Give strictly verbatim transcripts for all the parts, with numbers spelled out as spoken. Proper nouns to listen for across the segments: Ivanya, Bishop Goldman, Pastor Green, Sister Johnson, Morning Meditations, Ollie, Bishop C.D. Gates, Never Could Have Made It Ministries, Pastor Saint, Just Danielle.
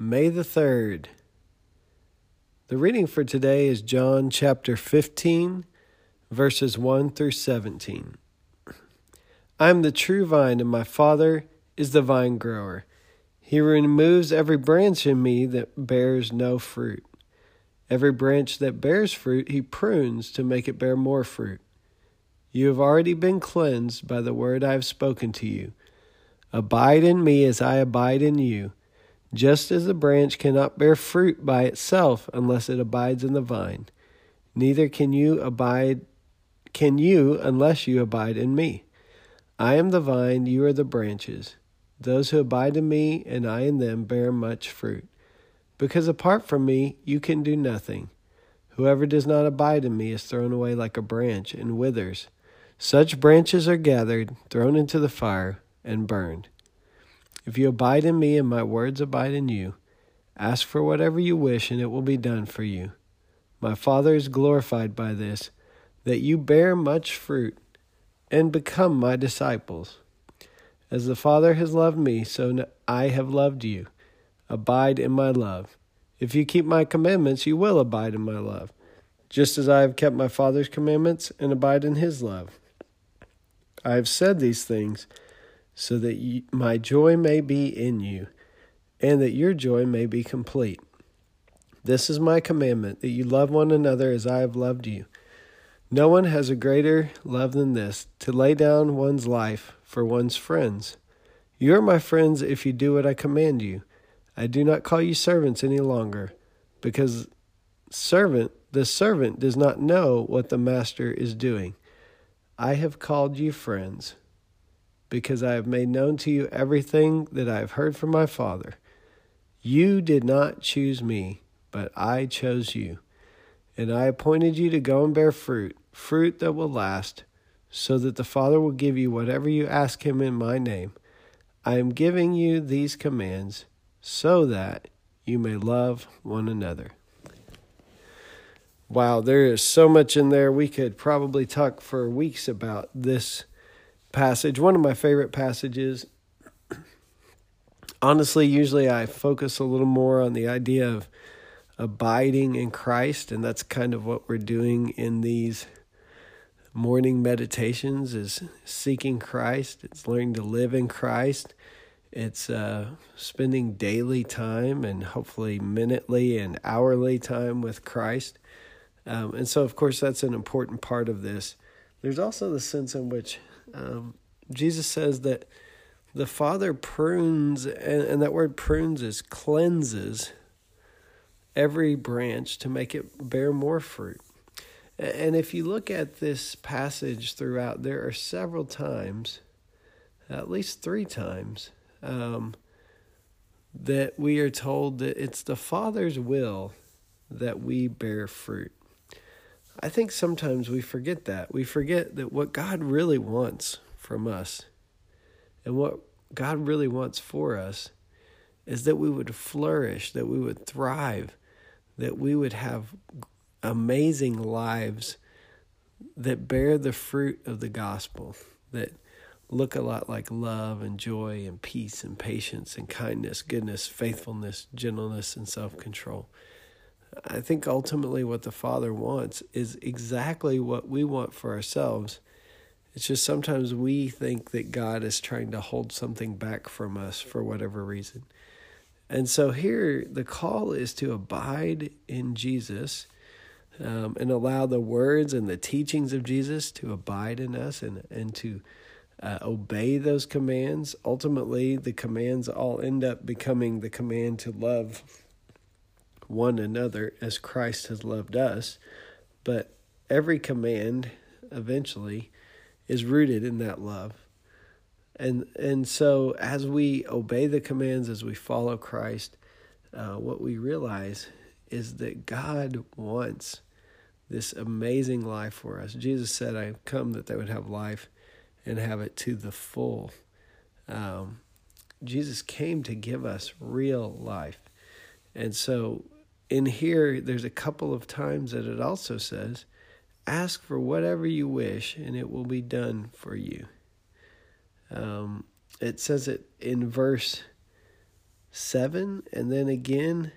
May the third. The reading for today is John chapter fifteen, verses one through seventeen. I am the true vine, and my Father is the vine grower. He removes every branch in me that bears no fruit. Every branch that bears fruit, he prunes to make it bear more fruit. You have already been cleansed by the word I have spoken to you. Abide in me as I abide in you. Just as the branch cannot bear fruit by itself unless it abides in the vine, neither can you abide can you unless you abide in me. I am the vine, you are the branches. Those who abide in me and I in them bear much fruit, because apart from me you can do nothing. Whoever does not abide in me is thrown away like a branch and withers. Such branches are gathered, thrown into the fire, and burned. If you abide in me and my words abide in you, ask for whatever you wish and it will be done for you. My Father is glorified by this, that you bear much fruit and become my disciples. As the Father has loved me, so I have loved you. Abide in my love. If you keep my commandments, you will abide in my love, just as I have kept my Father's commandments and abide in his love. I have said these things, so that you, my joy may be in you, and that your joy may be complete. This is my commandment, that you love one another as I have loved you. No one has a greater love than this, to lay down one's life for one's friends. You are my friends if you do what I command you. I do not call you servants any longer, because servant the servant does not know what the master is doing. I have called you friends, because I have made known to you everything that I have heard from my Father. You did not choose me, but I chose you, and I appointed you to go and bear fruit, fruit that will last, so that the Father will give you whatever you ask him in my name. I am giving you these commands so that you may love one another. Wow, there is so much in there. We could probably talk for weeks about this passage, one of my favorite passages. Honestly, usually I focus a little more on the idea of abiding in Christ, and that's kind of what we're doing in these morning meditations, is seeking Christ. It's learning to live in Christ. It's uh, spending daily time and hopefully minutely and hourly time with Christ. Um, and so, of course, that's an important part of this. There's also the sense in which Um, Jesus says that the Father prunes, and, and that word prunes is cleanses every branch to make it bear more fruit. And, and if you look at this passage throughout, there are several times, at least three times, um, that we are told that it's the Father's will that we bear fruit. I think sometimes we forget that. We forget that what God really wants from us and what God really wants for us is that we would flourish, that we would thrive, that we would have amazing lives that bear the fruit of the gospel, that look a lot like love and joy and peace and patience and kindness, goodness, faithfulness, gentleness, and self-control. I think ultimately what the Father wants is exactly what we want for ourselves. It's just sometimes we think that God is trying to hold something back from us for whatever reason. And so here the call is to abide in Jesus um, and allow the words and the teachings of Jesus to abide in us and, and to uh, obey those commands. Ultimately, the commands all end up becoming the command to love one another as Christ has loved us, but every command eventually is rooted in that love. And and so as we obey the commands, as we follow Christ, uh, what we realize is that God wants this amazing life for us. Jesus said, I have come that they would have life and have it to the full. Um, Jesus came to give us real life. And so in here, there's a couple of times that it also says, ask for whatever you wish and it will be done for you. Um, it says it in verse seven and then again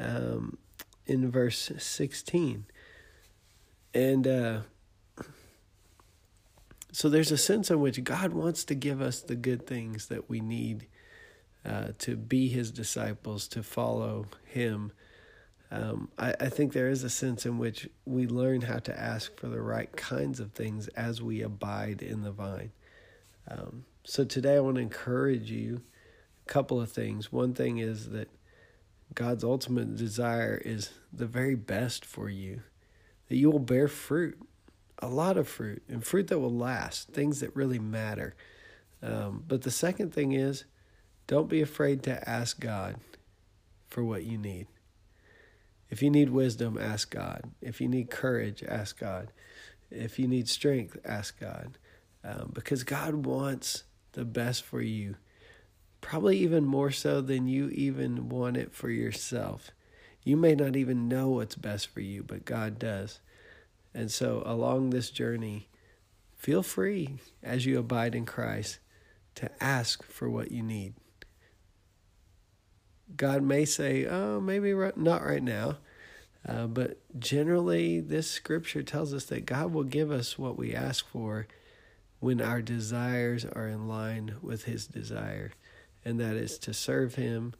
um, in verse sixteen. And uh, so there's a sense in which God wants to give us the good things that we need uh, to be his disciples, to follow him. Um, I, I think there is a sense in which we learn how to ask for the right kinds of things as we abide in the vine. Um, so today I want to encourage you a couple of things. One thing is that God's ultimate desire is the very best for you, that you will bear fruit, a lot of fruit, and fruit that will last, things that really matter. Um, but the second thing is, don't be afraid to ask God for what you need. If you need wisdom, ask God. If you need courage, ask God. If you need strength, ask God. Um, because God wants the best for you, probably even more so than you even want it for yourself. You may not even know what's best for you, but God does. And so along this journey, feel free as you abide in Christ to ask for what you need. God may say, oh, maybe not right now. Uh, but generally, this scripture tells us that God will give us what we ask for when our desires are in line with his desire. And that is to serve him,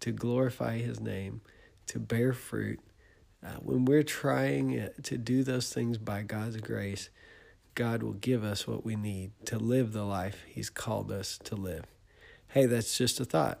to glorify his name, to bear fruit. Uh, when we're trying to do those things by God's grace, God will give us what we need to live the life he's called us to live. Hey, that's just a thought.